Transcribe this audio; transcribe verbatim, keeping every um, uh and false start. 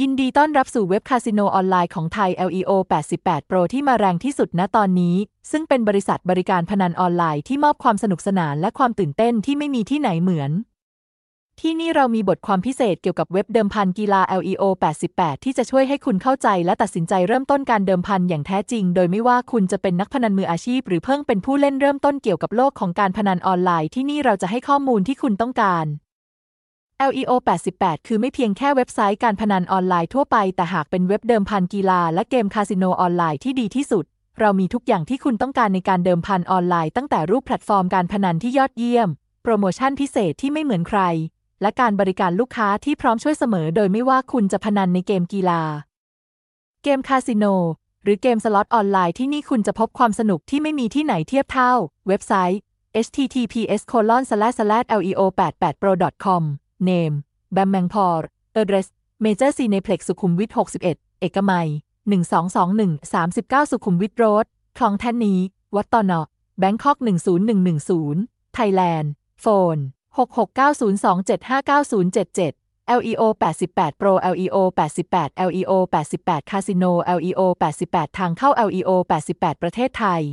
ยินดีต้อนรับสู่เว็บคาสิโนออนไลน์ของไทย แอล อี โอ แปดสิบแปด Pro ที่มาแรงที่สุดณตอนนี้ซึ่งเป็นบริษัทบริการพนันออนไลน์ที่มอบความสนุกสนานและความตื่นเต้นที่ไม่มีที่ไหนเหมือนที่นี่เรามีบทความพิเศษเกี่ยวกับเว็บเดิมพันกีฬา แอล อี โอ แปดสิบแปด ที่จะช่วยให้คุณเข้าใจและตัดสินใจเริ่มต้นการเดิมพันอย่างแท้จริงโดยไม่ว่าคุณจะเป็นนักพนันมืออาชีพหรือเพิ่งเป็นผู้เล่นเริ่มต้นเกี่ยวกับโลกของการพนันออนไลน์ที่นี่เราจะให้ข้อมูลที่คุณต้องการแอล อี โอ แปดสิบแปด คือไม่เพียงแค่เว็บไซต์การพนันออนไลน์ทั่วไปแต่หากเป็นเว็บเดิมพันกีฬาและเกมคาสิโนออนไลน์ที่ดีที่สุดเรามีทุกอย่างที่คุณต้องการในการเดิมพันออนไลน์ตั้งแต่รูปแพลตฟอร์มการพนันที่ยอดเยี่ยมโปรโมชั่นพิเศษที่ไม่เหมือนใครและการบริการลูกค้าที่พร้อมช่วยเสมอโดยไม่ว่าคุณจะพนันในเกมกีฬาเกมคาสิโนหรือเกมสล็อตออนไลน์ที่นี่คุณจะพบความสนุกที่ไม่มีที่ไหนเทียบเท่าเว็บไซต์ เอช ที ที พี เอส โคลอน สแลช สแลช แอล อี โอ แปดสิบแปด โปร ดอท คอม Name Bam Mangpor Address Major Cineplex สุขุมวิทหกสิบเอ็ดเอกมัยหนึ่งสองสองหนึ่ง สามสิบเก้าสุขุมวิทโรดคลองท่านีวัดตน Bangkok หนึ่งศูนย์หนึ่งหนึ่งศูนย์ Thailand Phone หกหกเก้าศูนย์สองเจ็ดห้าเก้าศูนย์เจ็ดเจ็ด แอล อี โอ แปดสิบแปด Pro แอล อี โอ แปดสิบแปด แอล อี โอ แปดสิบแปด Casino แอล อี โอ แปดสิบแปด ทางเข้า แอล อี โอ แปดสิบแปด ประเทศไทย